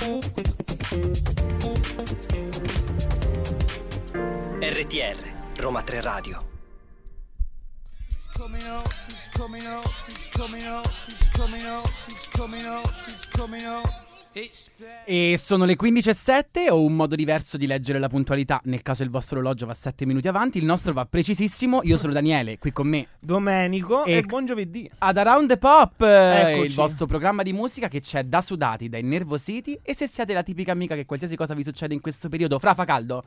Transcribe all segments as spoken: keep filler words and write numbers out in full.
R T R, Roma Tre Radio. Coming up, it's coming up, it's coming up, it's coming up, it's coming up, it's coming up. E sono le quindici e zero sette. Ho un modo diverso di leggere la puntualità. Nel caso il vostro orologio va sette minuti avanti, il nostro va precisissimo. Io sono Daniele, qui con me Domenico e, e buon giovedì ad Around the Pop. Eccoci. Il vostro programma di musica che c'è da sudati, da innervositi. E se siete la tipica amica che qualsiasi cosa vi succede in questo periodo, fra fa caldo,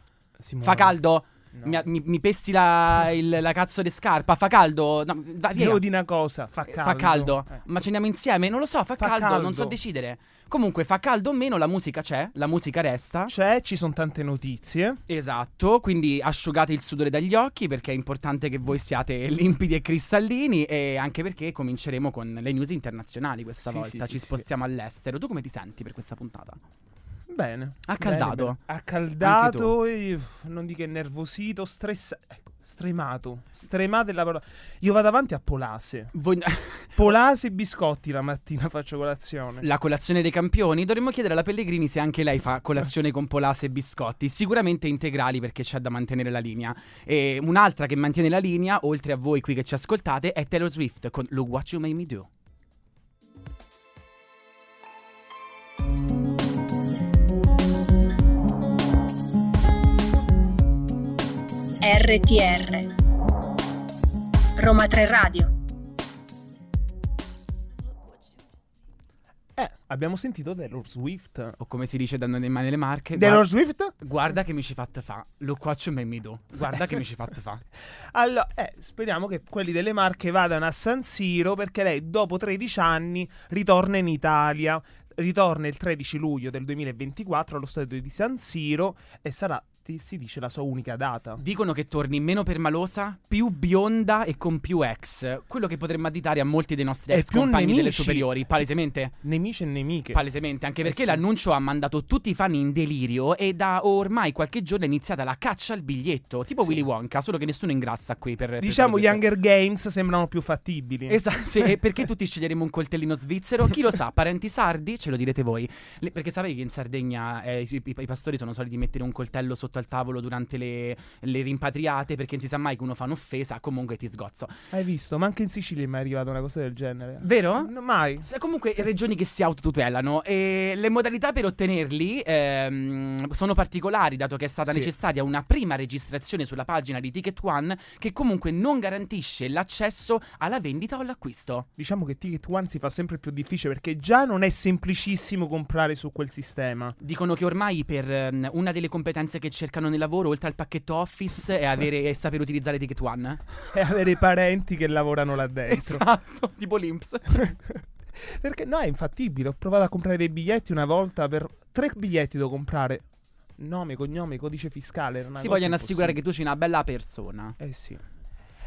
fa caldo, no. mi, mi, mi pesti la, il, la cazzo di scarpa, fa caldo, no, va, via. Devo di una cosa, fa caldo, fa caldo. Eh. Ma ce ne andiamo insieme? Non lo so, fa, fa caldo, caldo, non so decidere. Comunque fa caldo o meno, la musica c'è, la musica resta. C'è, ci sono tante notizie. Esatto, quindi asciugate il sudore dagli occhi, perché è importante che voi siate limpidi e cristallini. E anche perché cominceremo con le news internazionali questa sì, volta, sì, ci sì, spostiamo sì. all'estero. Tu come ti senti per questa puntata? Bene. Accaldato bene, bene. Accaldato e, non dico nervosito, stressato, ecco. Stremato, stremate la parola. Io vado avanti a Polase. Voi... Polase e biscotti la mattina faccio colazione. La colazione dei campioni. Dovremmo chiedere alla Pellegrini se anche lei fa colazione con Polase e biscotti. Sicuramente integrali, perché c'è da mantenere la linea. E un'altra che mantiene la linea, oltre a voi qui che ci ascoltate, è Taylor Swift con Look What You Made Me Do. R T R Roma Tre Radio. Eh, abbiamo sentito Taylor Swift, o come si dice da noi in mani le Marche, Taylor Swift? Guarda che mi ci fatta fa, lo quaccio me mi do. Guarda che mi ci fatta fa. Allora, eh, speriamo che quelli delle Marche vadano a San Siro, perché lei dopo tredici anni ritorna in Italia. Ritorna il tredici luglio del duemilaventiquattro allo stadio di San Siro e sarà, si dice, la sua unica data. Dicono che torni meno permalosa, più bionda e con più ex. Quello che potremmo additare a molti dei nostri ex compagni delle superiori. Palesemente. Nemici e nemiche. Palesemente, anche perché eh sì. l'annuncio ha mandato tutti i fan in delirio. E da ormai qualche giorno è iniziata la caccia al biglietto. Tipo sì. Willy Wonka, solo che nessuno ingrassa qui per, diciamo, per gli Hunger Games sembrano più fattibili. Esatto, sì. E perché tutti sceglieremo un coltellino svizzero? Chi lo sa, parenti sardi, ce lo direte voi. Le, Perché sapete che in Sardegna eh, i, i, i pastori sono soliti mettere un coltello sotto al tavolo durante le, le rimpatriate, perché non si sa mai che uno fa un'offesa. Comunque ti sgozzo. Hai visto? Ma anche in Sicilia mi è arrivata una cosa del genere. Vero? No, mai. S- comunque regioni che si autotutelano. E le modalità per ottenerli ehm, sono particolari, dato che è stata sì. necessaria una prima registrazione sulla pagina di TicketOne, che comunque non garantisce l'accesso alla vendita o all'acquisto. Diciamo che TicketOne si fa sempre più difficile, perché già non è semplicissimo comprare su quel sistema. Dicono che ormai per ehm, una delle competenze che cercano nel lavoro, oltre al pacchetto Office, e avere e saper utilizzare TicketOne, e avere parenti che lavorano là dentro. Esatto, tipo l'Inps. Perché no, è infattibile. Ho provato a comprare dei biglietti una volta, per tre biglietti devo comprare nome, cognome, codice fiscale. Si vogliono assicurare che tu sia una bella persona. Eh sì.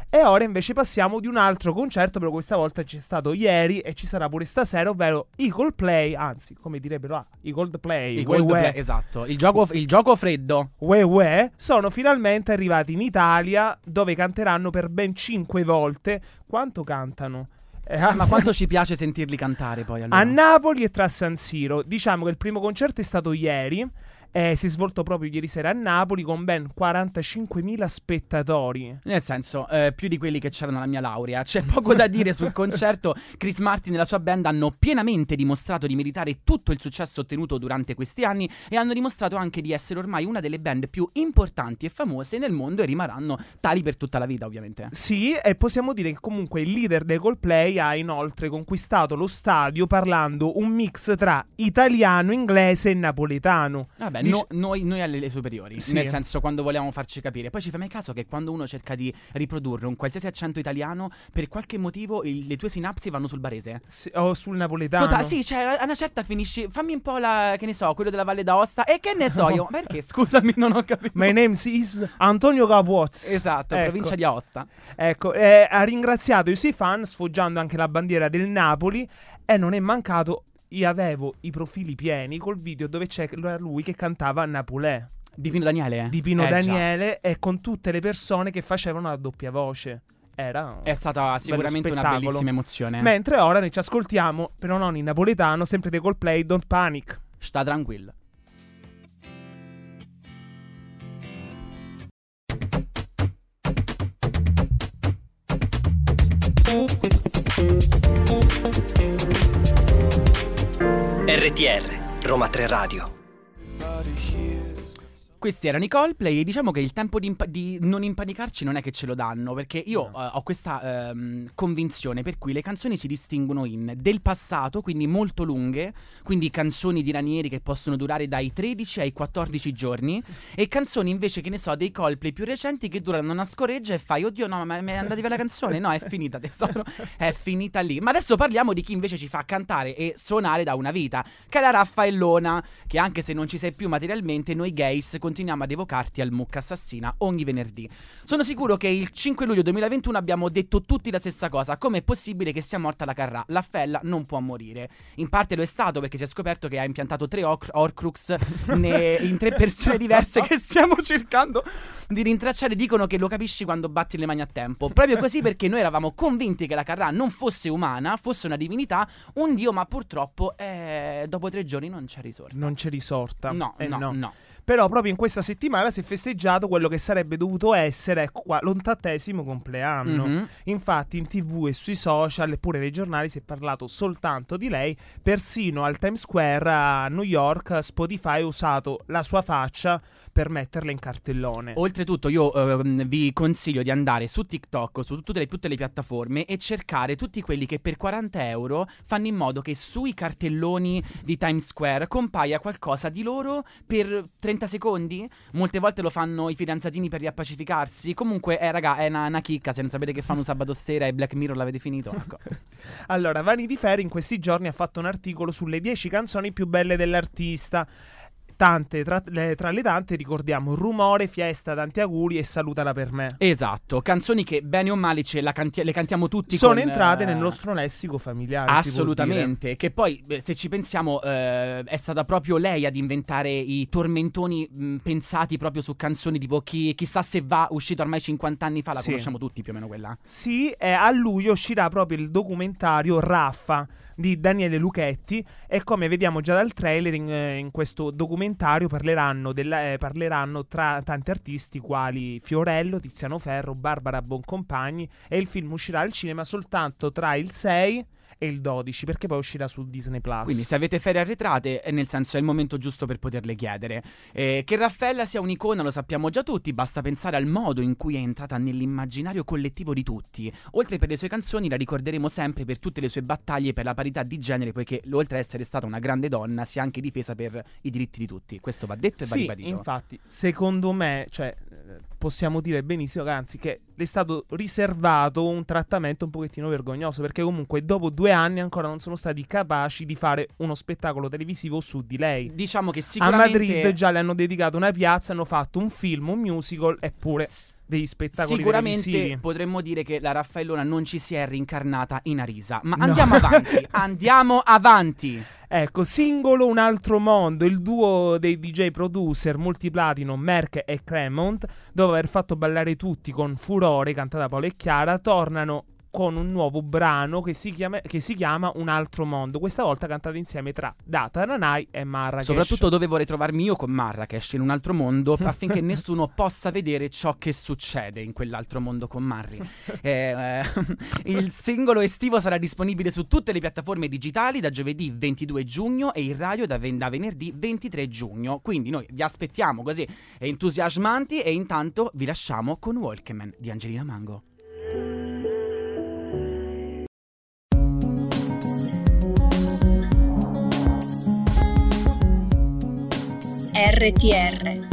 E ora invece passiamo di un altro concerto, però questa volta c'è stato ieri e ci sarà pure stasera, ovvero i Coldplay, anzi, come direbbero ah, i Coldplay, i Coldplay, esatto, il gioco, il gioco freddo, we we, sono finalmente arrivati in Italia, dove canteranno per ben cinque volte. Quanto cantano? Eh, ah, ma quanto ci piace sentirli cantare poi allora. A Napoli e tra San Siro. Diciamo che il primo concerto è stato ieri. Eh, si è svolto proprio ieri sera a Napoli con ben quarantacinquemila spettatori. Nel senso, eh, più di quelli che c'erano alla mia laurea. C'è poco da dire sul concerto. Chris Martin e la sua band hanno pienamente dimostrato di meritare tutto il successo ottenuto durante questi anni, e hanno dimostrato anche di essere ormai una delle band più importanti e famose nel mondo, e rimarranno tali per tutta la vita, ovviamente. Sì, e possiamo dire che comunque il leader dei Coldplay ha inoltre conquistato lo stadio parlando un mix tra italiano, inglese e napoletano. Ah beh, No, noi, noi alle superiori, sì. nel senso, quando volevamo farci capire. Poi ci fai mai caso che quando uno cerca di riprodurre un qualsiasi accento italiano, per qualche motivo il, le tue sinapsi vanno sul barese, sì, o sul napoletano. Tota- sì, cioè a una certa finisci, fammi un po' la, che ne so, quello della Valle d'Aosta, e che ne so io. Perché scusami, non ho capito. My name is Antonio Capuozzi. Esatto, ecco. Provincia di Aosta. Ecco, eh, ha ringraziato i suoi fan sfoggiando anche la bandiera del Napoli, e non è mancato. Io avevo i profili pieni col video dove c'è lui che cantava Napolè di Pino Daniele. Di Pino eh, Daniele già. E con tutte le persone che facevano la doppia voce. Era È stata sicuramente una bellissima emozione. Mentre ora noi ci ascoltiamo, però non in napoletano, sempre dei Coldplay, Don't Panic. Sta tranquilla. R T R Roma Tre Radio. Questi erano i Coldplay e diciamo che il tempo di, impa- di non impanicarci non è che ce lo danno, perché io no. uh, ho questa uh, convinzione per cui le canzoni si distinguono in del passato, quindi molto lunghe, quindi canzoni di ranieri che possono durare dai tredici ai quattordici giorni, e canzoni invece, che ne so, dei Coldplay più recenti che durano una scoreggia e fai oddio no, ma è andata via la canzone, no è finita tesoro, è finita lì. Ma adesso parliamo di chi invece ci fa cantare e suonare da una vita, che è la Raffaellona, che anche se non ci sei più materialmente, noi gays continuiamo ad evocarti al Mucca Assassina ogni venerdì. Sono sicuro che il cinque luglio duemilaventuno abbiamo detto tutti la stessa cosa: com'è possibile che sia morta la Carrà? Raffaella non può morire. In parte lo è stato, perché si è scoperto che ha impiantato tre or- Horcrux ne- in tre persone diverse che stiamo cercando di rintracciare. Dicono che lo capisci quando batti le mani a tempo. Proprio così, perché noi eravamo convinti che la Carrà non fosse umana, fosse una divinità, un dio, ma purtroppo eh, dopo tre giorni non c'è risorta. Non c'è risorta. No, eh, no, no, no. Però proprio in questa settimana si è festeggiato quello che sarebbe dovuto essere, ecco qua, l'ontattesimo compleanno. Mm-hmm. Infatti in tv e sui social e pure nei giornali si è parlato soltanto di lei. Persino al Times Square a New York Spotify ha usato la sua faccia per metterle in cartellone. Oltretutto io eh, vi consiglio di andare su TikTok, su tutte le, tutte le piattaforme, e cercare tutti quelli che per quaranta euro fanno in modo che sui cartelloni di Times Square compaia qualcosa di loro per trenta secondi. Molte volte lo fanno i fidanzatini per riappacificarsi. Comunque eh raga, è una, una chicca. Se non sapete che fanno sabato sera e Black Mirror l'avete finito, ecco. Allora, Vanity Fair in questi giorni ha fatto un articolo sulle dieci canzoni più belle dell'artista. Tante, tra, le, tra le tante ricordiamo Rumore, Fiesta, Tanti auguri e Salutala per me. Esatto, canzoni che bene o male ce la canti- le cantiamo tutti. Sono con, entrate eh... nel nostro lessico familiare. Assolutamente, che poi se ci pensiamo eh, è stata proprio lei ad inventare i tormentoni mh, pensati proprio su canzoni tipo chi, Chissà se va, uscito ormai cinquanta anni fa. La sì. conosciamo tutti più o meno quella. Sì, eh, a luglio uscirà proprio il documentario Raffa di Daniele Luchetti, e come vediamo già dal trailer in, in questo documentario parleranno, della, eh, parleranno tra tanti artisti quali Fiorello, Tiziano Ferro, Barbara Boncompagni, e il film uscirà al cinema soltanto tra il sei e il dodici, perché poi uscirà su Disney Plus. Quindi se avete ferie arretrate, nel senso, è il momento giusto per poterle chiedere. eh, Che Raffaella sia un'icona lo sappiamo già tutti. Basta pensare al modo in cui è entrata nell'immaginario collettivo di tutti. Oltre per le sue canzoni, la ricorderemo sempre per tutte le sue battaglie per la parità di genere, poiché oltre ad essere stata una grande donna si è anche difesa per i diritti di tutti. Questo va detto e sì, va ribadito. Infatti secondo me, cioè, possiamo dire benissimo che anzi che le è stato riservato un trattamento un pochettino vergognoso, perché comunque dopo due anni ancora non sono stati capaci di fare uno spettacolo televisivo su di lei. Diciamo che sicuramente a Madrid già le hanno dedicato una piazza, hanno fatto un film, un musical, eppure degli spettacoli sicuramente televisivi. Potremmo dire che la Raffaellona non ci si è rincarnata in Arisa. Ma andiamo no. avanti, andiamo avanti. Ecco, singolo Un altro mondo, il duo dei D J producer multiplatino Merck e Cremont, dopo aver fatto ballare tutti con Furore, cantata da Paolo e Chiara, tornano con un nuovo brano che si chiama, che si chiama Un altro mondo, questa volta cantato insieme tra da Tananai e Marra. Soprattutto dove vorrei trovarmi io con Marrakesh in Un altro mondo, affinché nessuno possa vedere ciò che succede in quell'altro mondo con Marri. eh, eh, Il singolo estivo sarà disponibile su tutte le piattaforme digitali da giovedì ventidue giugno e in radio da, ven- da venerdì ventitré giugno. Quindi noi vi aspettiamo così entusiasmanti, e intanto vi lasciamo con Walkman di Angelina Mango. R T R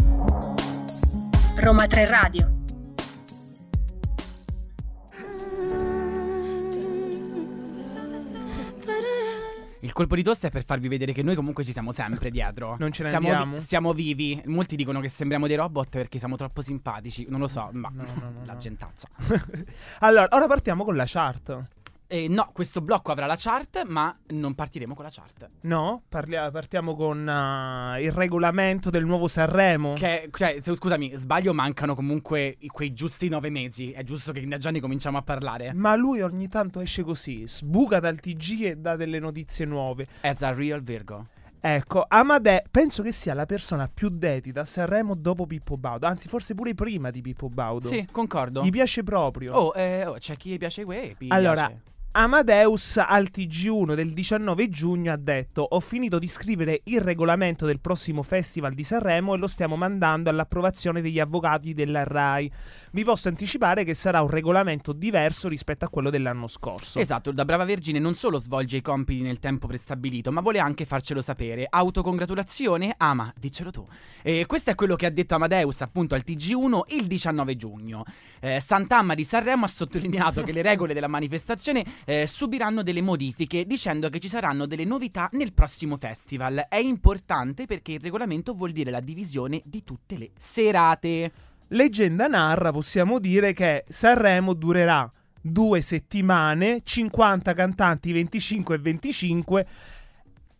Roma Tre Radio. Il colpo di tosse è per farvi vedere che noi comunque ci siamo sempre dietro. Non ce ne siamo, andiamo? Vi- siamo vivi. Molti dicono che sembriamo dei robot perché siamo troppo simpatici. Non lo so, ma no, no, no, la no. gentazza. Allora, ora partiamo con la chart. Eh, no, questo blocco avrà la chart, ma non partiremo con la chart. No, parlia- partiamo con uh, il regolamento del nuovo Sanremo. Che, cioè, se, scusami, sbaglio, mancano comunque quei giusti nove mesi. È giusto che da già ne cominciamo a parlare. Ma lui ogni tanto esce così, sbuca dal T G e dà delle notizie nuove. As a real Virgo. Ecco, Amadeus penso che sia la persona più dedita a Sanremo dopo Pippo Baudo, anzi forse pure prima di Pippo Baudo. Sì, concordo. Gli piace proprio. Oh, eh, oh c'è chi piace quei. Allora, piace. Amadeus al T G uno del diciannove giugno ha detto: ho finito di scrivere il regolamento del prossimo Festival di Sanremo e lo stiamo mandando all'approvazione degli avvocati della RAI. Vi posso anticipare che sarà un regolamento diverso rispetto a quello dell'anno scorso. Esatto, la brava Vergine non solo svolge i compiti nel tempo prestabilito, ma vuole anche farcelo sapere. Autocongratulazione, ama, diccelo tu. E questo è quello che ha detto Amadeus appunto al T G uno il diciannove giugno. Eh, Sant'Amma di Sanremo ha sottolineato che le regole della manifestazione Eh, subiranno delle modifiche, dicendo che ci saranno delle novità nel prossimo festival. È importante perché il regolamento vuol dire la divisione di tutte le serate. Leggenda narra, possiamo dire, che Sanremo durerà due settimane, cinquanta cantanti, venticinque e venticinque.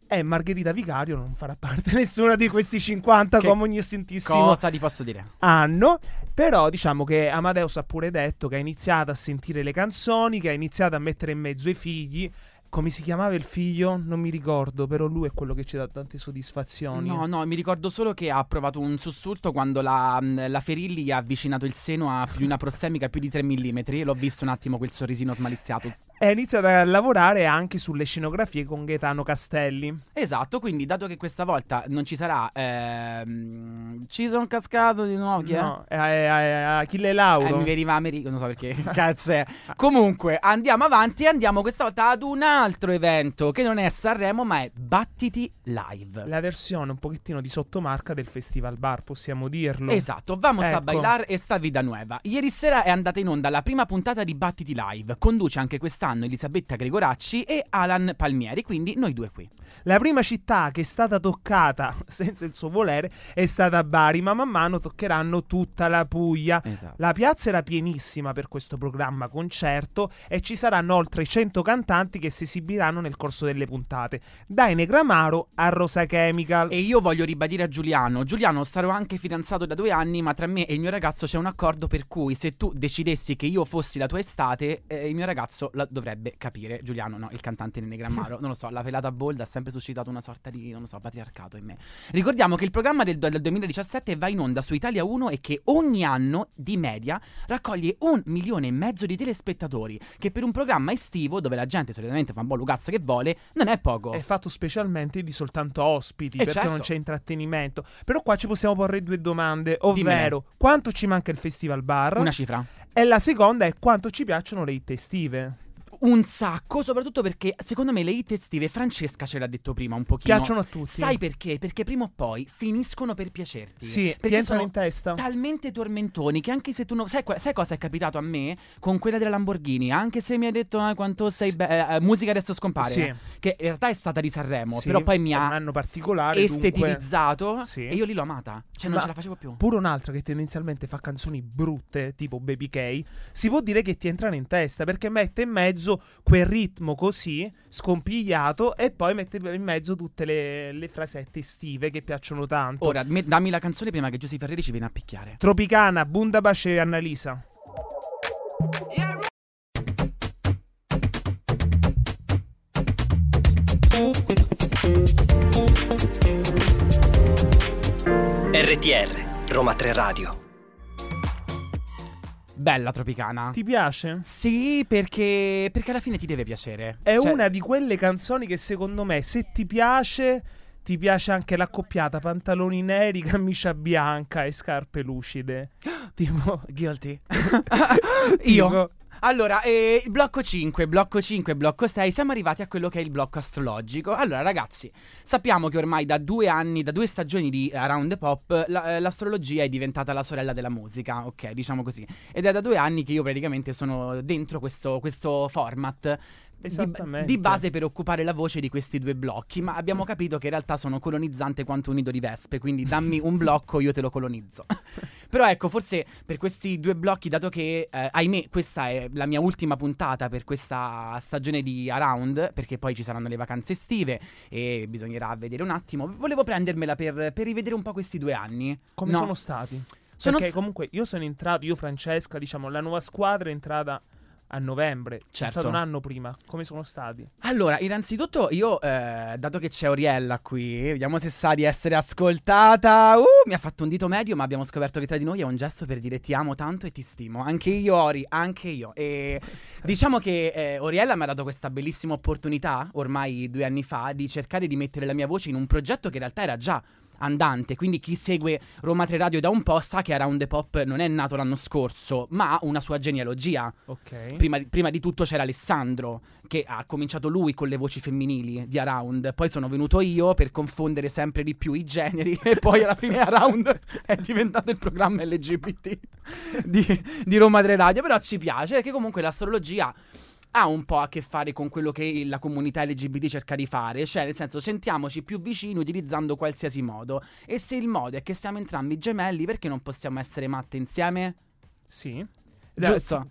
E Margherita Vicario non farà parte nessuna di questi cinquanta, che come ogni sentissimo. Cosa ti posso dire? Anno. Però diciamo che Amadeus ha pure detto che ha iniziato a sentire le canzoni, che ha iniziato a mettere in mezzo i figli. Come si chiamava il figlio? Non mi ricordo, però lui è quello che ci dà tante soddisfazioni. No, no, mi ricordo solo che ha provato un sussulto quando la, la Ferilli gli ha avvicinato il seno a più una prossemica più di tre millimetri. L'ho visto un attimo quel sorrisino smaliziato. È iniziato a lavorare anche sulle scenografie con Gaetano Castelli. Esatto, quindi dato che questa volta non ci sarà... Ehm, ci sono cascato di nuovo, chi è? No, è, è, è Achille Lauro. Eh, mi veniva Americo, non so perché, cazzo è. Comunque, andiamo avanti e andiamo questa volta ad una... altro evento che non è Sanremo ma è Battiti Live, la versione un pochettino di sottomarca del Festival Bar, possiamo dirlo. Esatto, vamos ecco. a bailar esta vida nueva. Ieri sera è andata in onda la prima puntata di Battiti Live, conduce anche quest'anno Elisabetta Gregoracci e Alan Palmieri, quindi noi due qui. La prima città che è stata toccata senza il suo volere è stata Bari, ma man mano toccheranno tutta la Puglia. Esatto. La piazza era pienissima per questo programma concerto e ci saranno oltre cento cantanti che si esibiranno nel corso delle puntate, dai Negramaro a Rosa Chemical. E io voglio ribadire a Giuliano Giuliano sarò anche fidanzato da due anni, ma tra me e il mio ragazzo c'è un accordo per cui se tu decidessi che io fossi la tua estate, eh, il mio ragazzo la dovrebbe capire. Giuliano, no, il cantante di Negramaro. Non lo so, la pelata Bolda ha sempre suscitato una sorta di, non lo so, patriarcato in me. Ricordiamo che il programma del, del duemiladiciassette va in onda su Italia uno e che ogni anno di media raccoglie un milione e mezzo di telespettatori, che per un programma estivo dove la gente solitamente fa un po' Lucazza che vuole, non è poco. È fatto specialmente di soltanto ospiti, e perché certo. non c'è intrattenimento. Però qua ci possiamo porre due domande, ovvero: Dimmi. quanto ci manca il Festival Bar? Una cifra. E la seconda è quanto ci piacciono le hit estive. Un sacco, soprattutto perché secondo me le hit estive, Francesca ce l'ha detto prima un pochino, piacciono a tutti. Sai perché? Perché prima o poi finiscono per piacerti. Sì, perché ti entrano in testa, talmente tormentoni che anche se tu non... Sai, sai cosa è capitato a me con quella della Lamborghini? Anche se mi hai detto eh, quanto sei sì. be- eh, musica adesso scompare sì. eh, che in realtà è stata di Sanremo sì, però poi mi ha un anno particolare, estetilizzato dunque... sì. E io lì l'ho amata, cioè non Ma ce la facevo più. Pure un altro che tendenzialmente fa canzoni brutte tipo Baby K, si può dire che ti entrano in testa perché mette in mezzo quel ritmo così scompigliato e poi mette in mezzo tutte le, le frasette estive che piacciono tanto. Ora me, dammi la canzone prima che Giuseppe Ferreri ci viene a picchiare. Tropicana, Bundabash e Annalisa. R T R Roma Tre Radio. Bella Tropicana. Ti piace? Sì, perché perché alla fine ti deve piacere. È cioè... una di quelle canzoni che secondo me, se ti piace, ti piace anche l'accoppiata pantaloni neri, camicia bianca e scarpe lucide. Tipo guilty. Io tipo... Allora, eh, blocco cinque, blocco cinque, blocco sei, siamo arrivati a quello che è il blocco astrologico. Allora ragazzi, sappiamo che ormai da due anni, da due stagioni di Around the Pop, la, l'astrologia è diventata la sorella della musica, ok, diciamo così. Ed è da due anni che io praticamente sono dentro questo, questo format. Esattamente. Di, di base per occupare la voce di questi due blocchi, ma abbiamo capito che in realtà sono colonizzante quanto un nido di vespe, quindi dammi un blocco, io te lo colonizzo. Però ecco, forse per questi due blocchi, dato che eh, ahimè questa è la mia ultima puntata per questa stagione di Around, perché poi ci saranno le vacanze estive e bisognerà vedere un attimo, volevo prendermela per, per rivedere un po' questi due anni. Come no. sono stati? Perché sono... comunque io sono entrato, io Francesca, diciamo la nuova squadra è entrata a novembre. C'è certo. stato un anno prima. Come sono stati? Allora, innanzitutto io, eh, dato che c'è Oriella qui, vediamo se sa di essere ascoltata. Uh, mi ha fatto un dito medio, ma abbiamo scoperto che tra di noi è un gesto per dire ti amo tanto e ti stimo. Anche io, Ori, anche io. E diciamo che eh, Oriella mi ha dato questa bellissima opportunità, ormai due anni fa, di cercare di mettere la mia voce in un progetto che in realtà era già andante, quindi chi segue Roma Tre Radio da un po' sa che Around the Pop non è nato l'anno scorso, ma ha una sua genealogia. Okay. Prima, prima di tutto c'era Alessandro, che ha cominciato lui con le voci femminili di Around, poi sono venuto io per confondere sempre di più i generi e poi alla fine Around è diventato il programma L G B T di, di Roma Tre Radio, però ci piace perché comunque l'astrologia ha un po' a che fare con quello che la comunità L G B T cerca di fare, cioè nel senso sentiamoci più vicini utilizzando qualsiasi modo, e se il modo è che siamo entrambi gemelli, perché non possiamo essere matte insieme? Sì. Giusto.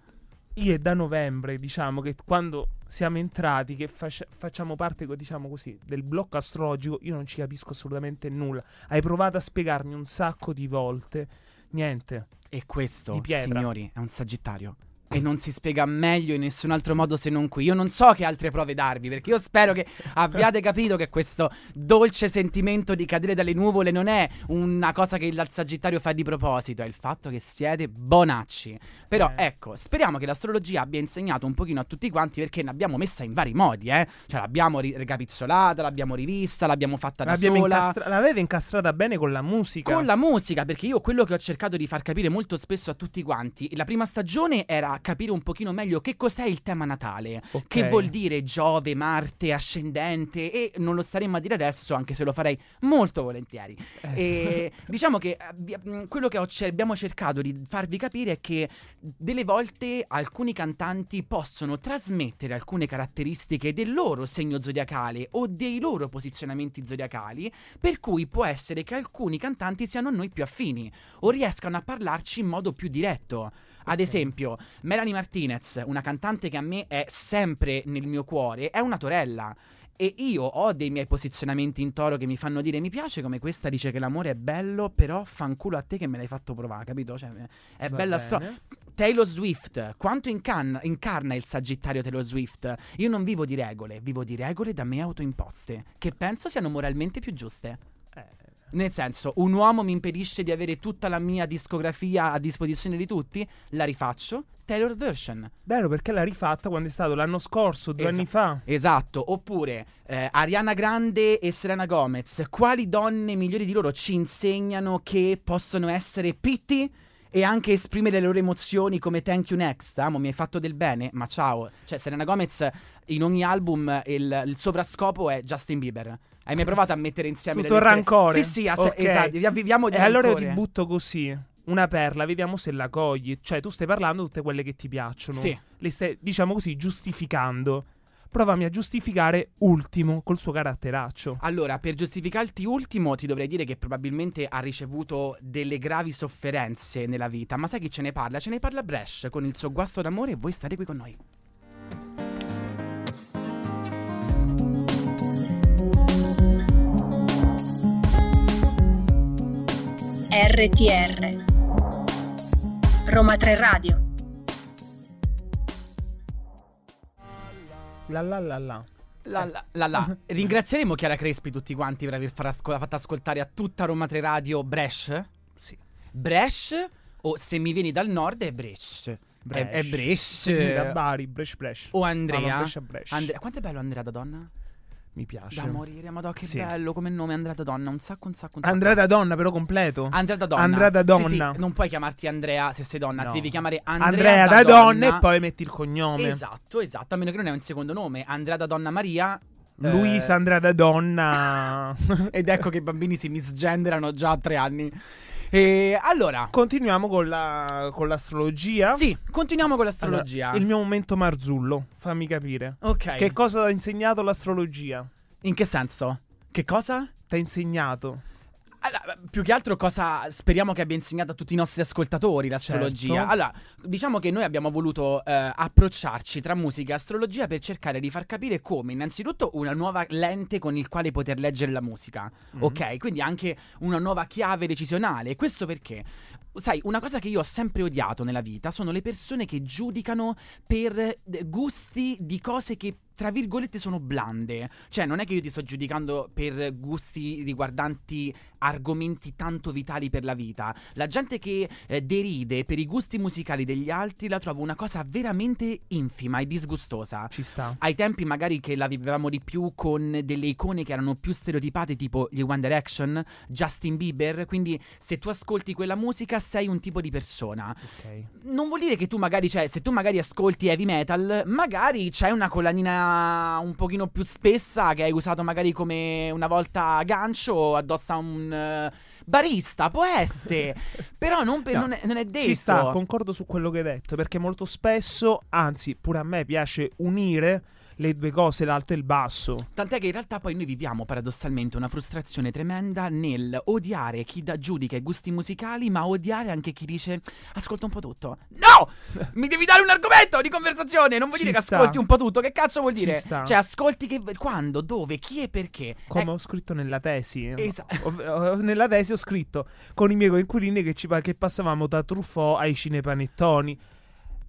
Io è da novembre, diciamo, che quando siamo entrati, che fac- facciamo parte, diciamo così, del blocco astrologico, io non ci capisco assolutamente nulla. Hai provato a spiegarmi un sacco di volte, niente. E questo, signori, è un Sagittario. E non si spiega meglio in nessun altro modo se non qui. Io non so che altre prove darvi, perché io spero che abbiate capito che questo dolce sentimento di cadere dalle nuvole non è una cosa che il Sagittario fa di proposito, è il fatto che siete bonacci. Però eh. ecco, speriamo che l'astrologia abbia insegnato un pochino a tutti quanti, perché l'abbiamo messa in vari modi, eh. Cioè l'abbiamo ri- rcapizzolata, l'abbiamo rivista, l'abbiamo fatta da l'abbiamo sola incastra- L'aveva incastrata bene con la musica. Con la musica, perché io quello che ho cercato di far capire molto spesso a tutti quanti, la prima stagione era capire un pochino meglio che cos'è il tema natale, okay. che vuol dire Giove, Marte, ascendente, e non lo staremmo a dire adesso, anche se lo farei molto volentieri. Eh. E diciamo che abbi- quello che ho cer- abbiamo cercato di farvi capire è che delle volte alcuni cantanti possono trasmettere alcune caratteristiche del loro segno zodiacale o dei loro posizionamenti zodiacali, per cui può essere che alcuni cantanti siano a noi più affini o riescano a parlarci in modo più diretto. Ad esempio, Melanie Martinez, una cantante che a me è sempre nel mio cuore, è una torella. E io ho dei miei posizionamenti in toro che mi fanno dire mi piace come questa dice che l'amore è bello, però fanculo a te che me l'hai fatto provare, capito? Cioè, è Va bella storia. Taylor Swift, quanto incan- incarna il Sagittario Taylor Swift? Io non vivo di regole, vivo di regole da me autoimposte, che penso siano moralmente più giuste. Eh... Nel senso, un uomo mi impedisce di avere tutta la mia discografia a disposizione di tutti, la rifaccio Taylor version. Bello, perché l'ha rifatta quando è stato l'anno scorso, due Esa- anni fa. Esatto. Oppure eh, Ariana Grande e Selena Gomez, quali donne migliori di loro ci insegnano che possono essere pitti e anche esprimere le loro emozioni come Thank You Next, amo, mi hai fatto del bene, ma ciao. Cioè Selena Gomez in ogni album il, il sovrascopo è Justin Bieber. Hai mai provato a mettere insieme tutto il rancore? Sì, sì, ass- okay. esatto, viviamo di E rancore. Allora io ti butto così una perla, vediamo se la cogli. Cioè tu stai parlando tutte quelle che ti piacciono, sì. Le stai, diciamo così, giustificando. Provami a giustificare Ultimo col suo caratteraccio. Allora, per giustificarti Ultimo ti dovrei dire che probabilmente ha ricevuto delle gravi sofferenze nella vita. Ma sai chi ce ne parla? Ce ne parla Bresh con il suo guasto d'amore, e voi state qui con noi. R T R Roma Tre Radio. La la la la La la la, la. Ringrazieremo Chiara Crespi tutti quanti per aver asco- fatto ascoltare a tutta Roma Tre Radio Bresh. Sì. Bresh, o se mi vieni dal nord è Bresh. Bresh. È, è Bresh. Da Bari, Bresh Bresh. O Andrea. Ah, Bresh Bresh. Andre- Quanto è bello Andrea da donna? Mi piace da morire, madò, che sì. bello come nome, Andrea da donna, un sacco un sacco un sacco. Andrea da donna però completo. Andrea da donna. Andrea da donna. Sì, sì, non puoi chiamarti Andrea se sei donna, no. Ti devi chiamare Andrea, Andrea da, da donna, donna e poi metti il cognome. Esatto, esatto, a meno che non è un secondo nome, Andrea da donna Maria. Luisa eh. Andrea da donna. Ed ecco che i bambini si misgenderano già a tre anni. E allora continuiamo con la con l'astrologia. Sì, continuiamo con l'astrologia. Allora, il mio momento Marzullo, fammi capire. Ok. Che cosa ti ha insegnato l'astrologia? In che senso? Che cosa? Ti ha insegnato? Allora, più che altro cosa speriamo che abbia insegnato a tutti i nostri ascoltatori l'astrologia. Certo. Allora, diciamo che noi abbiamo voluto eh, approcciarci tra musica e astrologia per cercare di far capire come, innanzitutto, una nuova lente con il quale poter leggere la musica, mm-hmm. ok? Quindi anche una nuova chiave decisionale. Questo perché, sai, una cosa che io ho sempre odiato nella vita sono le persone che giudicano per gusti di cose che, tra virgolette, sono blande. Cioè, non è che io ti sto giudicando per gusti riguardanti argomenti tanto vitali per la vita. La gente che eh, deride per i gusti musicali degli altri la trovo una cosa veramente infima e disgustosa. Ci sta. Ai tempi magari che la vivevamo di più con delle icone che erano più stereotipate, tipo gli One Direction, Justin Bieber. Quindi se tu ascolti quella musica sei un tipo di persona, okay. Non vuol dire che tu magari, cioè, se tu magari ascolti heavy metal, magari c'è una collanina un pochino più spessa che hai usato magari come una volta gancio addosso a un uh, barista, può essere. Però non, per, no. non, è, non è detto. Ci sta, concordo su quello che hai detto, perché molto spesso, anzi pure a me piace unire le due cose, l'alto e il basso. Tant'è che in realtà poi noi viviamo paradossalmente una frustrazione tremenda nel odiare chi da giudica i gusti musicali, ma odiare anche chi dice ascolta un po' tutto. No! Mi devi dare un argomento di conversazione. Non vuol Ci dire sta. che ascolti un po' tutto. Che cazzo vuol dire? Ci sta. Cioè ascolti che, quando, dove, chi e perché. Come eh... ho scritto nella tesi. Esatto. Nella tesi ho scritto con i miei coinquilini che, ci, che passavamo da Truffaut ai cinepanettoni.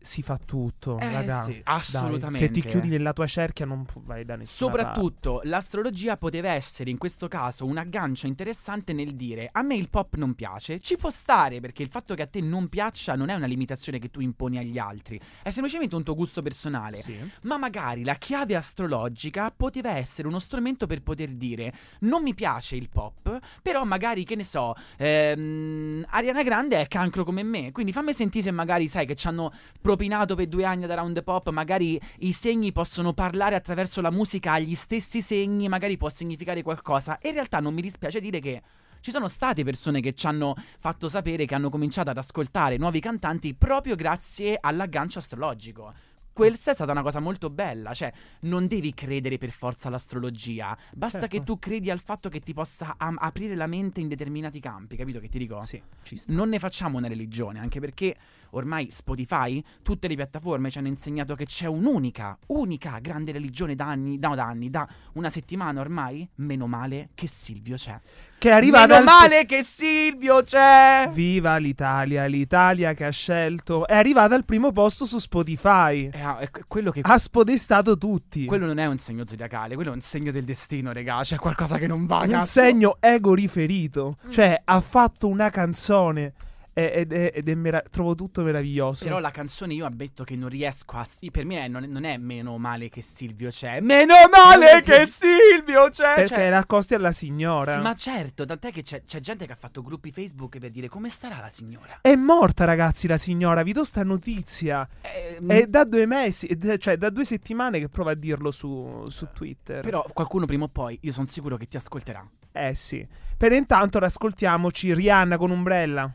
Si fa tutto, eh, raga. Sì, assolutamente. Dai, se ti chiudi nella tua cerchia non vai da nessuna Soprattutto parte. L'astrologia poteva essere in questo caso un aggancio interessante nel dire a me il pop non piace, ci può stare, perché il fatto che a te non piaccia non è una limitazione che tu imponi agli altri, è semplicemente un tuo gusto personale, sì. Ma magari la chiave astrologica poteva essere uno strumento per poter dire non mi piace il pop, però magari, che ne so, ehm, Ariana Grande è cancro come me, quindi fammi sentire se magari, sai, che ci hanno propinato per due anni da Around the Pop, magari i segni possono parlare attraverso la musica agli stessi segni, magari può significare qualcosa. E in realtà non mi dispiace dire che ci sono state persone che ci hanno fatto sapere che hanno cominciato ad ascoltare nuovi cantanti proprio grazie all'aggancio astrologico. Questa è stata una cosa molto bella. Cioè, non devi credere per forza all'astrologia, basta, certo, che tu credi al fatto che ti possa am- aprire la mente in determinati campi. Capito che ti dico? Sì, ci sta. Non ne facciamo una religione, anche perché ormai Spotify, tutte le piattaforme ci hanno insegnato che c'è un'unica, unica grande religione da anni, da, da anni, da una settimana ormai. Meno male che Silvio c'è. Che è arrivato. Meno male p- che Silvio c'è. Viva l'Italia, l'Italia che ha scelto. È arrivata al primo posto su Spotify. Eh, quello che ha spodestato tutti. Quello non è un segno zodiacale, quello è un segno del destino, regà. C'è qualcosa che non va. Un cazzo. Segno ego riferito. Mm. Cioè, ha fatto una canzone. Ed è, ed è merav- trovo tutto meraviglioso. Però la canzone, io ammetto che non riesco a. Per me è, non, non è meno male che Silvio c'è. Meno male che Silvio c'è! Perché cioè, la costi alla signora. Sì, ma certo, tant'è che c'è, c'è gente che ha fatto gruppi Facebook per dire come starà la signora. È morta, ragazzi, la signora. Vi do sta notizia. Eh, è da due mesi, cioè da due settimane che prova a dirlo su, su Twitter. Però qualcuno prima o poi, io sono sicuro che ti ascolterà. Eh sì. Per intanto, ascoltiamoci Rihanna con Umbrella.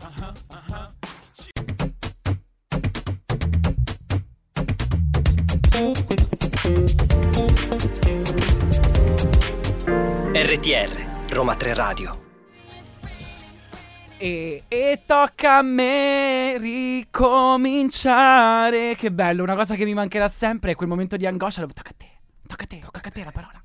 Uh-huh, uh-huh. R T R Roma Tre Radio. E, e tocca a me ricominciare. Che bello, una cosa che mi mancherà sempre è quel momento di angoscia. Tocca a te, tocca a te, tocca a te la parola.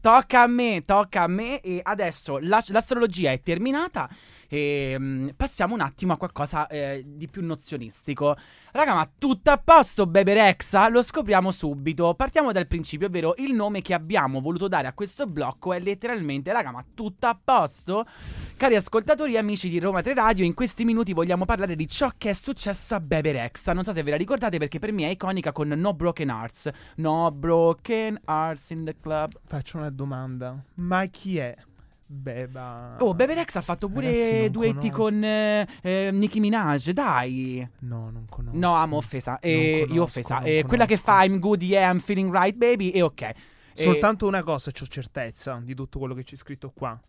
Tocca a me, tocca a me. E adesso la, l'astrologia è terminata. E um, passiamo un attimo a qualcosa eh, di più nozionistico. Raga, ma tutto a posto, Bebe Rexha? Lo scopriamo subito. Partiamo dal principio, ovvero il nome che abbiamo voluto dare a questo blocco è letteralmente raga, ma tutto a posto? Cari ascoltatori e amici di Roma Tre Radio, in questi minuti vogliamo parlare di ciò che è successo a Bebe Rexha. Non so se ve la ricordate, perché per me è iconica con No Broken Hearts. No Broken Hearts in the club. Faccio una domanda. Ma chi è? Beba. Oh, Bebe Rexha ha fatto pure, ragazzi, duetti conosco. con eh, eh, Nicki Minaj, dai. No, non conosco. No, amo offesa. Eh, conosco, io offesa. Eh, quella che fa I'm good, yeah, I'm feeling right, baby. E ok. Soltanto eh, una cosa, c'ho certezza di tutto quello che c'è scritto qua.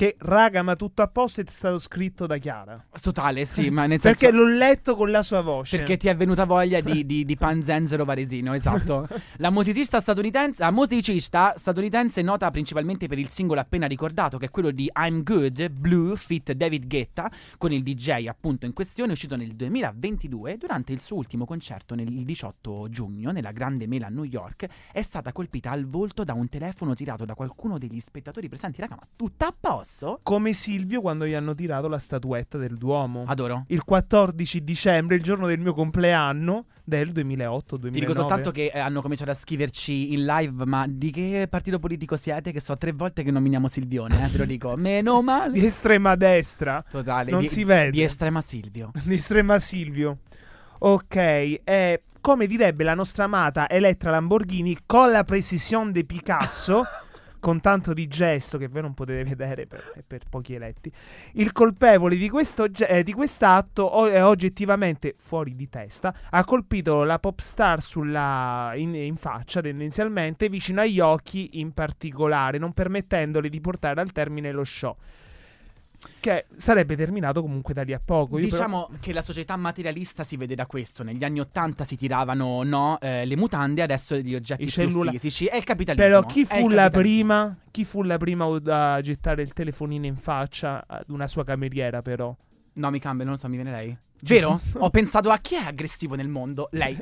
che raga ma tutto a posto è stato scritto da Chiara. Totale, sì, ma nel senso... Perché l'ho letto con la sua voce. Perché ti è venuta voglia di, di, di panzenzero varesino, esatto. La musicista statunitense, la musicista statunitense nota principalmente per il singolo appena ricordato, che è quello di I'm Good, Blue, feat David Guetta, con il D J appunto in questione, uscito nel duemilaventidue durante il suo ultimo concerto nel diciotto giugno nella Grande Mela a New York. È stata colpita al volto da un telefono tirato da qualcuno degli spettatori presenti. Raga, ma tutto a posto? Come Silvio quando gli hanno tirato la statuetta del Duomo. Adoro. Il quattordici dicembre, il giorno del mio compleanno del duemilaotto duemilanove. Ti dico soltanto che eh, hanno cominciato a scriverci in live: ma di che partito politico siete? Che so tre volte che nominiamo Silvione, eh, ve lo dico. Meno male. Di estrema destra. Totale. Non di, si vede. Di estrema Silvio. Di estrema Silvio. Ok, eh, come direbbe la nostra amata Elettra Lamborghini, con la precisione di Picasso, con tanto di gesto che voi non potete vedere per, per pochi eletti, il colpevole di, questo, eh, di quest'atto o, è oggettivamente fuori di testa. Ha colpito la pop star sulla, in, in faccia, tendenzialmente vicino agli occhi in particolare, non permettendole di portare al termine lo show, che sarebbe terminato comunque da lì a poco. Io diciamo però... che la società materialista si vede da questo. Negli anni ottanta si tiravano no, eh, le mutande, adesso gli oggetti più cellula... fisici. È il capitalismo. Però chi fu la prima Chi fu la prima a gettare il telefonino in faccia ad una sua cameriera? Però no, mi cambia, non lo so, mi viene lei. Vero? Ho pensato a chi è aggressivo nel mondo. Lei.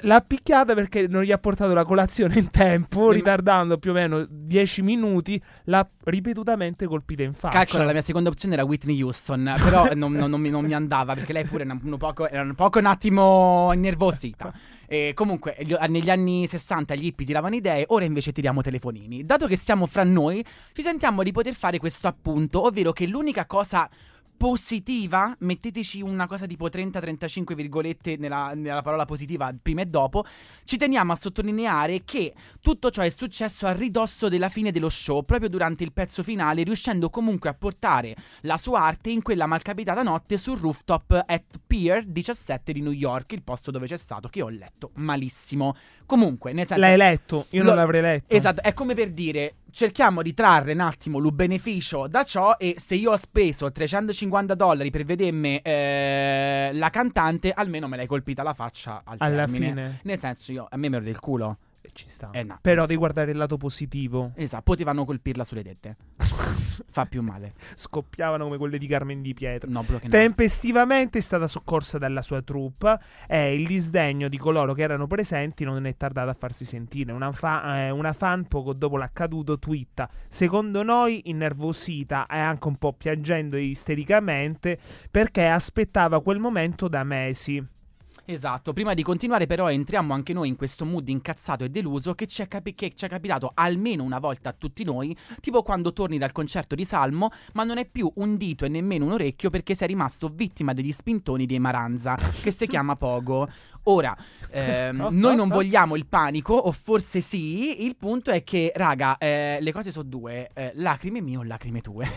L'ha picchiata perché non gli ha portato la colazione in tempo, ritardando più o meno dieci minuti. L'ha ripetutamente colpita in faccia. Calcola, la mia seconda opzione era Whitney Houston, però non, non, non, mi, non mi andava, perché lei pure era un poco, era un, poco un attimo nervosita. E comunque negli anni sessanta gli hippie tiravano idee, ora invece tiriamo telefonini. Dato che siamo fra noi, ci sentiamo di poter fare questo appunto, ovvero che l'unica cosa positiva, metteteci una cosa tipo trenta trentacinque virgolette nella, nella parola positiva prima e dopo, ci teniamo a sottolineare che tutto ciò è successo a ridosso della fine dello show, proprio durante il pezzo finale, riuscendo comunque a portare la sua arte in quella malcapitata notte sul rooftop at Pier diciassette di New York, il posto dove c'è stato, che ho letto malissimo. Comunque, nel senso, l'hai letto, io lo, non l'avrei letto. Esatto, è come per dire, cerchiamo di trarre un attimo il beneficio da ciò, e se io ho speso trecentocinquanta dollari per vedermi eh, la cantante, almeno me l'hai colpita la faccia al alla termine. Fine. Nel senso, io a me me ero del culo. Ci sta. Eh, no, però devi guardare il lato positivo. Esatto, potevano colpirla sulle dette. Fa più male. Scoppiavano come quelle di Carmen Di Pietro. No, tempestivamente è stata soccorsa dalla sua troupe, e il disdegno di coloro che erano presenti non è tardato a farsi sentire. Una, fa- eh, una fan poco dopo l'accaduto twitta: secondo noi innervosita e anche un po' piangendo istericamente, perché aspettava quel momento da mesi. Esatto, prima di continuare però entriamo anche noi in questo mood incazzato e deluso che ci è, capi- che ci è capitato almeno una volta a tutti noi, tipo quando torni dal concerto di Salmo ma non è più un dito e nemmeno un orecchio perché sei rimasto vittima degli spintoni dei Maranza, che si chiama Pogo. Ora, ehm, noi non vogliamo il panico, o forse sì, il punto è che raga, eh, le cose sono due, eh, lacrime mie o lacrime tue.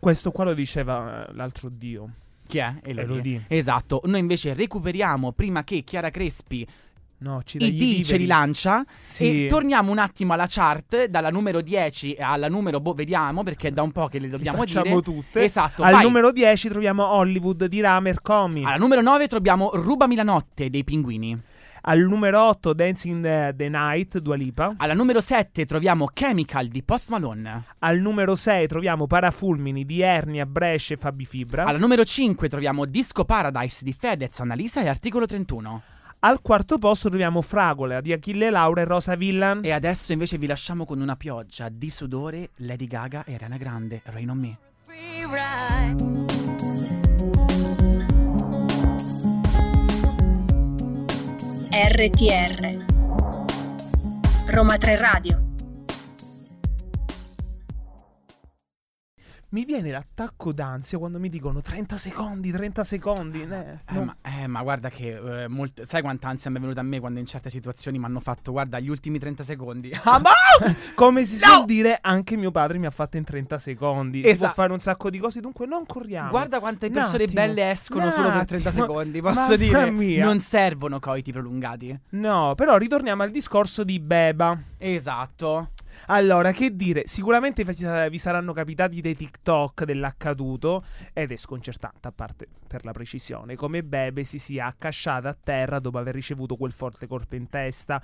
Questo qua lo diceva l'altro Dio. Chi è? Elodie. Elodie. Esatto. Noi invece recuperiamo prima che Chiara Crespi no, ci I D liberi. Ce li lancia, sì. E torniamo un attimo alla chart, dalla numero dieci alla numero boh, vediamo, perché è da un po' che le dobbiamo dire. Facciamo tutte. Esatto. Al vai. Numero dieci troviamo Hollywood di Ramer Comi. Alla numero nove troviamo Rubami la notte dei Pinguini. Al numero otto Dancing the Night, Dua Lipa. Alla numero sette troviamo Chemical di Post Malone. Al numero sei troviamo Parafulmini di Ernia, Bresh e Fabi Fibra. Alla numero cinque troviamo Disco Paradise di Fedez, Annalisa e Articolo trentuno. Al quarto posto troviamo Fragola di Achille Lauro e Rosa Villan. E adesso invece vi lasciamo con una pioggia di sudore, Lady Gaga e Ariana Grande, Rain on Me. R T R Roma Tre Radio. Mi viene l'attacco d'ansia quando mi dicono trenta secondi, trenta secondi. Eh, eh, no. ma, eh, ma guarda che eh, molto, sai quanta ansia mi è venuta a me quando in certe situazioni mi hanno fatto, guarda, gli ultimi trenta secondi. Ah, come si no! suol dire, anche mio padre mi ha fatto in trenta secondi. Esatto. Si può fare un sacco di cose, dunque non corriamo. Guarda quante persone attimo, belle escono solo per trenta secondi, posso dire. Mia. Non servono coiti prolungati. No, però ritorniamo al discorso di Beba. Esatto. Allora, che dire, sicuramente vi saranno capitati dei TikTok dell'accaduto, ed è sconcertante, a parte per la precisione, come Bebe si sia accasciata a terra dopo aver ricevuto quel forte colpo in testa.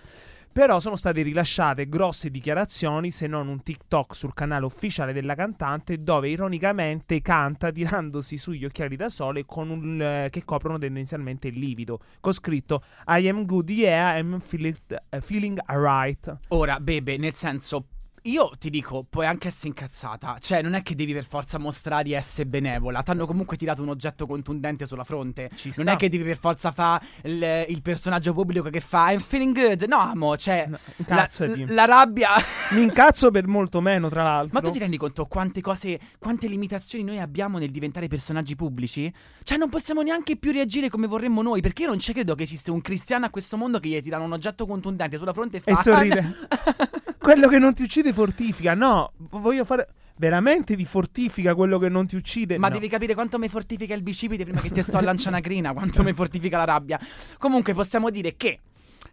Però sono state rilasciate grosse dichiarazioni, se non un TikTok sul canale ufficiale della cantante, dove ironicamente canta tirandosi sugli occhiali da sole con un, eh, che coprono tendenzialmente il livido, con scritto I am good, yeah, I'm feeling, uh, feeling alright. Ora, Bebe, nel senso, io ti dico, puoi anche essere incazzata. Cioè, non è che devi per forza mostrare di essere benevola. T'hanno comunque tirato un oggetto contundente sulla fronte. Ci sta. Non è che devi per forza fa il, il personaggio pubblico che fa I'm feeling good. No, amo, cioè, no, la, la rabbia. Mi incazzo per molto meno, tra l'altro. Ma tu ti rendi conto quante cose, quante limitazioni noi abbiamo nel diventare personaggi pubblici? Cioè, non possiamo neanche più reagire come vorremmo noi. Perché io non ci credo che esiste un cristiano a questo mondo che gli tirano un oggetto contundente sulla fronte e fa... E sorride. Quello che non ti uccide fortifica. No, voglio fare... Veramente ti fortifica quello che non ti uccide. Ma no, devi capire quanto mi fortifica il bicipite prima che te sto a lancianagrina. Quanto mi fortifica la rabbia. Comunque possiamo dire che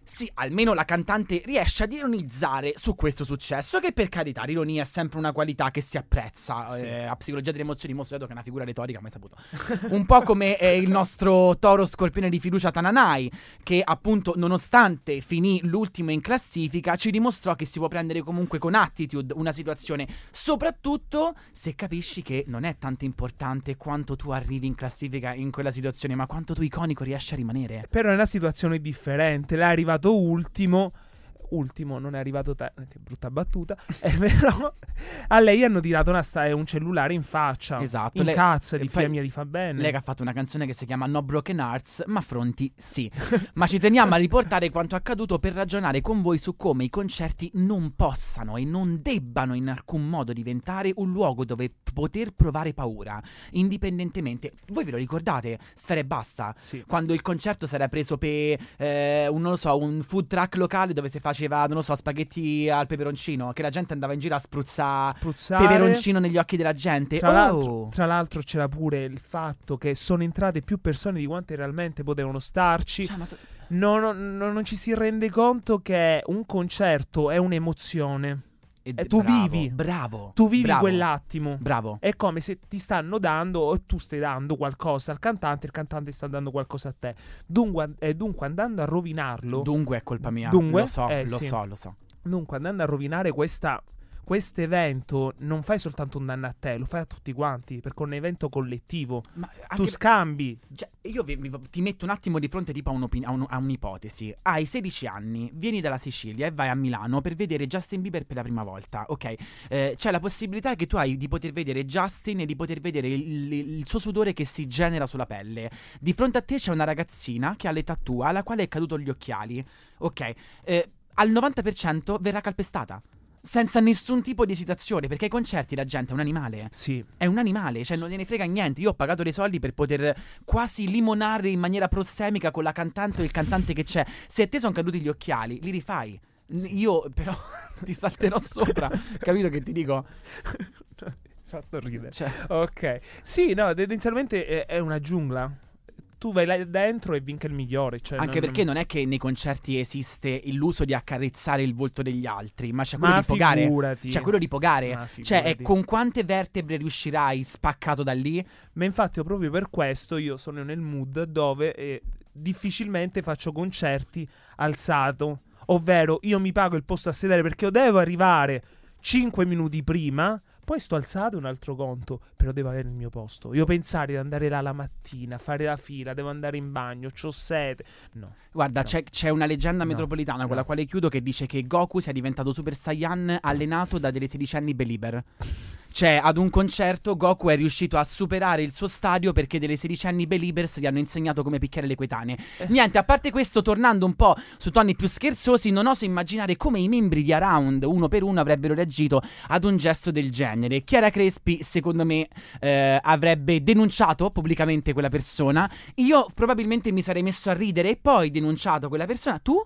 sì, almeno la cantante riesce ad ironizzare su questo successo, che per carità, l'ironia è sempre una qualità che si apprezza, sì. eh, A psicologia delle emozioni, mo' studiato che è una figura retorica, mai saputo. Un po' come eh, il nostro toro scorpione di fiducia Tananai, che appunto nonostante finì l'ultimo in classifica ci dimostrò che si può prendere comunque con attitude una situazione, soprattutto se capisci che non è tanto importante quanto tu arrivi in classifica in quella situazione, ma quanto tu iconico riesci a rimanere. Però è una situazione differente, la arriva ultimo ultimo non è arrivato te- che brutta battuta, eh, però a lei hanno tirato una sta- un cellulare in faccia, esatto, in lei, cazzo di femmina di fa bene. Lei che ha fatto una canzone che si chiama No Broken Hearts ma fronti sì. Ma ci teniamo a riportare quanto accaduto per ragionare con voi su come i concerti non possano e non debbano in alcun modo diventare un luogo dove poter provare paura, indipendentemente. Voi ve lo ricordate Sfera e Basta? Sì. Quando il concerto si era preso per eh, un, non lo so, un food truck locale dove si faceva, non lo so, spaghetti al peperoncino, che la gente andava in giro a spruzza- spruzzare peperoncino negli occhi della gente. Tra, oh. l'altro, tra l'altro c'era pure il fatto che sono entrate più persone di quante realmente potevano starci, cioè, ma to- non, non, non ci si rende conto che un concerto è un'emozione. Ed, eh, tu bravo, vivi bravo, tu vivi bravo, quell'attimo. Bravo. È come se ti stanno dando, o tu stai dando qualcosa al cantante, il cantante sta dando qualcosa a te. Dunque, eh, dunque andando a rovinarlo. Dunque è colpa mia. Dunque, lo so, eh, lo sì. so, lo so. Dunque andando a rovinare questa questo evento non fai soltanto un danno a te, lo fai a tutti quanti, perché è un evento collettivo. Ma tu scambi, cioè, io vi, vi, ti metto un attimo di fronte tipo a, a, un, a un'ipotesi. Hai sedici anni, vieni dalla Sicilia e vai a Milano per vedere Justin Bieber per la prima volta, ok? Eh, c'è la possibilità che tu hai di poter vedere Justin e di poter vedere il, il, il suo sudore che si genera sulla pelle. Di fronte a te c'è una ragazzina che ha l'età tua, alla quale è caduto gli occhiali, ok? Eh, al novanta per cento verrà calpestata senza nessun tipo di esitazione, perché ai concerti la gente è un animale. Sì. È un animale, cioè non gliene frega niente. Io ho pagato dei soldi per poter quasi limonare in maniera prossemica con la cantante o il cantante che c'è. Se a te sono caduti gli occhiali, li rifai. Sì. Io però ti salterò sopra, capito che ti dico? Fatto ridere. Cioè. Ok. Sì, no, tendenzialmente è una giungla. Tu vai là dentro e vinca il migliore, cioè anche non... perché non è che nei concerti esiste l'uso di accarezzare il volto degli altri, ma c'è quello ma di pogare figurati. C'è quello di pogare, cioè è con quante vertebre riuscirai spaccato da lì. Ma infatti proprio per questo io sono nel mood dove eh, difficilmente faccio concerti alzato, ovvero io mi pago il posto a sedere perché io devo arrivare cinque minuti prima. Poi sto alzato, un altro conto, però devo avere il mio posto. Io pensare di andare là la mattina, fare la fila, devo andare in bagno, c'ho sete. No. Guarda, no. C'è, c'è una leggenda metropolitana, no, con no. la quale chiudo, che dice che Goku sia diventato Super Saiyan allenato da delle sedicenni believer. Cioè, ad un concerto Goku è riuscito a superare il suo stadio perché delle sedicenni believers gli hanno insegnato come picchiare le coetanee. eh. Niente, a parte questo, tornando un po' su toni più scherzosi, non oso immaginare come i membri di Around uno per uno avrebbero reagito ad un gesto del genere. Chiara Crespi, secondo me, eh, avrebbe denunciato pubblicamente quella persona. Io probabilmente mi sarei messo a ridere e poi denunciato quella persona. Tu?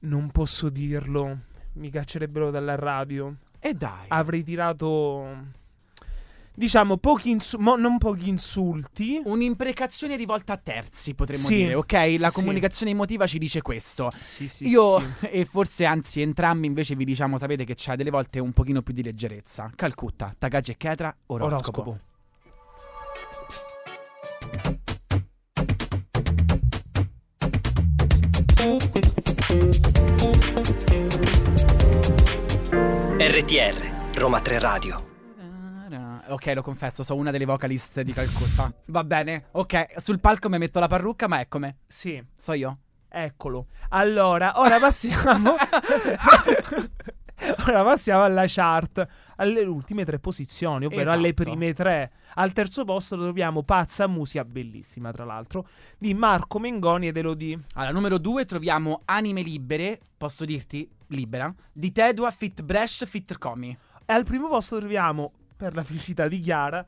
Non posso dirlo, mi caccerebbero dalla radio. E dai, avrei tirato diciamo, pochi insu- mo- non pochi insulti. Un'imprecazione rivolta a terzi, potremmo sì. dire, ok? La comunicazione sì. emotiva ci dice questo. Sì, sì, Io sì. e forse anzi entrambi invece vi diciamo, sapete che c'è delle volte un pochino più di leggerezza. Calcutta, Takagi e Chetra, oroscopo. oroscopo. R T R, Roma Tre Radio. Ok, lo confesso, sono una delle vocalist di Calcutta. Va bene, ok, sul palco mi metto la parrucca, ma eccomi. Sì. So io. Eccolo. Allora, ora passiamo Ora passiamo alla chart, alle ultime tre posizioni, ovvero esatto. alle prime tre. Al terzo posto troviamo Pazza Musica, bellissima tra l'altro, di Marco Mengoni ed Elodie. Alla numero due troviamo Anime Libere, posso dirti libera, di Tedua, Fit Bresh, Fit Comi. E al primo posto troviamo, per la felicità di Chiara,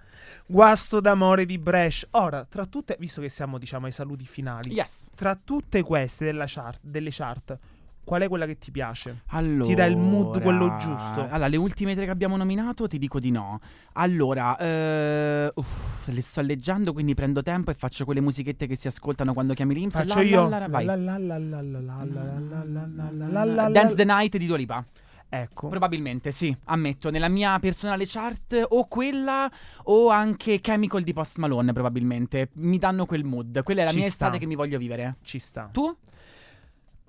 Guasto d'amore di Bresh. Ora, tra tutte, visto che siamo diciamo ai saluti finali, yes. tra tutte queste della chart, delle chart, qual è quella che ti piace? Allora, ti dà il mood quello giusto? Allora, le ultime tre che abbiamo nominato ti dico di no. Allora, eh, uff, le sto leggendo, quindi prendo tempo e faccio quelle musichette che si ascoltano quando chiami l'Inps. Faccio la, io. Dance the Night di Dua Lipa. Ecco. Probabilmente sì, ammetto, nella mia personale chart o quella o anche Chemical di Post Malone probabilmente, mi danno quel mood, quella è la Ci mia sta. estate che mi voglio vivere. Ci sta. Tu?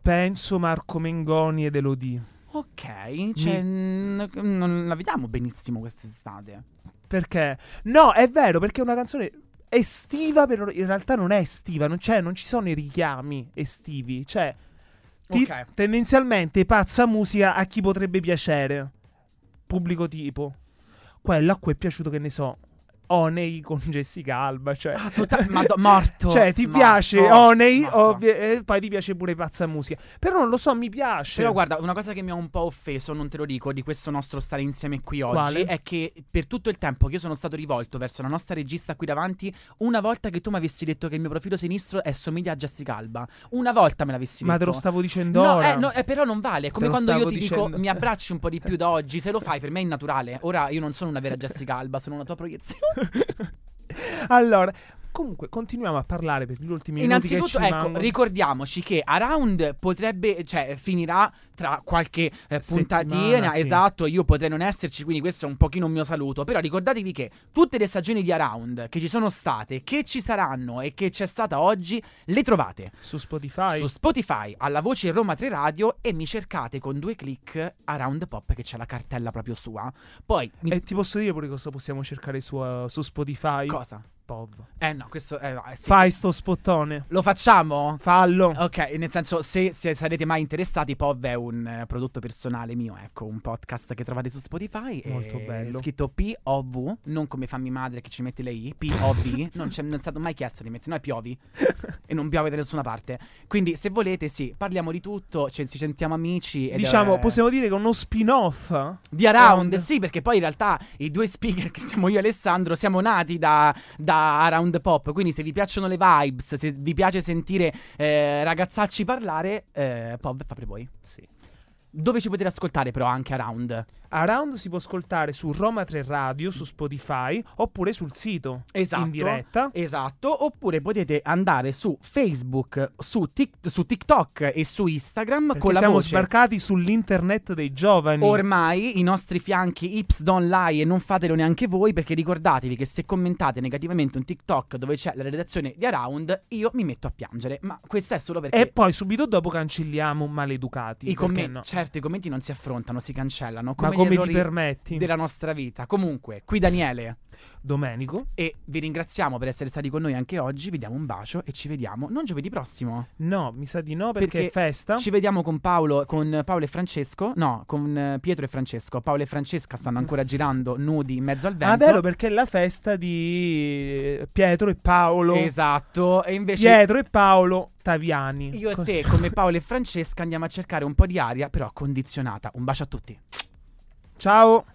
Penso Marco Mengoni ed Elodie. Ok, cioè, mi... non la vediamo benissimo quest'estate. Perché? No, è vero, perché è una canzone... estiva, però in realtà non è estiva, non, cioè, non ci sono i richiami estivi, cioè... Okay. Tendenzialmente Pazza Musica a chi potrebbe piacere, pubblico tipo quello a cui è piaciuto, che ne so, Oney con Jessica Alba, cioè ah, tutta... Mad- morto cioè ti morto. piace Oney ovvi- e poi ti piace pure Pazza Musica, però non lo so, mi piace. Però guarda, una cosa che mi ha un po' offeso, non te lo dico, di questo nostro stare insieme qui oggi, Quale? è che per tutto il tempo che io sono stato rivolto verso la nostra regista qui davanti, una volta che tu mi avessi detto che il mio profilo sinistro è somiglia a Jessica Alba, una volta me l'avessi detto. Ma te lo stavo dicendo no, ora eh, no, eh, però non vale, è come quando io ti dicendo... dico mi abbracci un po' di più da oggi, se lo fai per me è naturale. Ora io non sono una vera Jessica Alba, sono una tua proiezione. Allora, comunque continuiamo a parlare per gli ultimi minuti che ci rimangono. Ecco, ricordiamoci che Around potrebbe, cioè finirà tra qualche eh, puntatina, sì. esatto, io potrei non esserci, quindi questo è un pochino un mio saluto, però ricordatevi che tutte le stagioni di Around che ci sono state, che ci saranno e che c'è stata oggi, le trovate su Spotify, su Spotify alla voce Roma Tre Radio, e mi cercate con due click Around Pop, che c'è la cartella proprio sua. Poi mi... E ti posso dire pure cosa possiamo cercare su, uh, su Spotify? Cosa? Pov. Eh no, questo eh, sì. Fai sto spottone. Lo facciamo? Fallo. Ok, nel senso, se, se sarete mai interessati, Pov è un eh, prodotto personale mio, ecco, un podcast che trovate su Spotify. Molto e... bello. È scritto P O V, non come fammi madre che ci mette le I, P O V. Non c'è non è stato mai chiesto di mettere, no, è piovi e non piove da nessuna parte. Quindi se volete, sì, parliamo di tutto, ci cioè, sentiamo amici ed diciamo, è... possiamo dire che uno spin-off di Around, Around, sì, perché poi in realtà i due speaker che siamo io e Alessandro siamo nati da... da Around Pop, quindi se vi piacciono le vibes, se vi piace sentire eh, ragazzacci parlare, eh, Pop fa per voi. Sì. Dove ci potete ascoltare però anche Around? Around si può ascoltare su Roma Tre Radio, su Spotify, oppure sul sito, esatto, in diretta. Esatto, oppure potete andare su Facebook, su, tic- su TikTok e su Instagram. Perché con la siamo voce. Siamo sbarcati sull'internet dei giovani. Ormai i nostri fianchi ips don't lie, e non fatelo neanche voi, perché ricordatevi che se commentate negativamente un TikTok dove c'è la redazione di Around, io mi metto a piangere, ma questo è solo perché... E poi subito dopo cancelliamo maleducati. I commenti, no? Certo. Certo, i commenti non si affrontano, si cancellano, come ma come ti permetti della nostra vita. Comunque, qui Daniele, Domenico, e vi ringraziamo per essere stati con noi anche oggi. Vi diamo un bacio e ci vediamo non giovedì prossimo. No, mi sa di no, perché, perché è festa. Ci vediamo con Paolo, con Paolo e Francesco. No, con Pietro e Francesco. Paolo e Francesca stanno ancora girando nudi in mezzo al vento. Ah, vero, perché è la festa di Pietro e Paolo. Esatto, e invece Pietro e Paolo Taviani. Io e Cos- te, come Paolo e Francesca, andiamo a cercare un po' di aria, però condizionata. Un bacio a tutti. Ciao.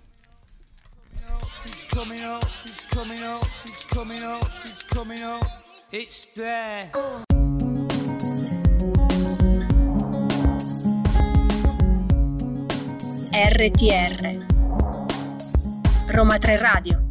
R T R Roma Tre Radio.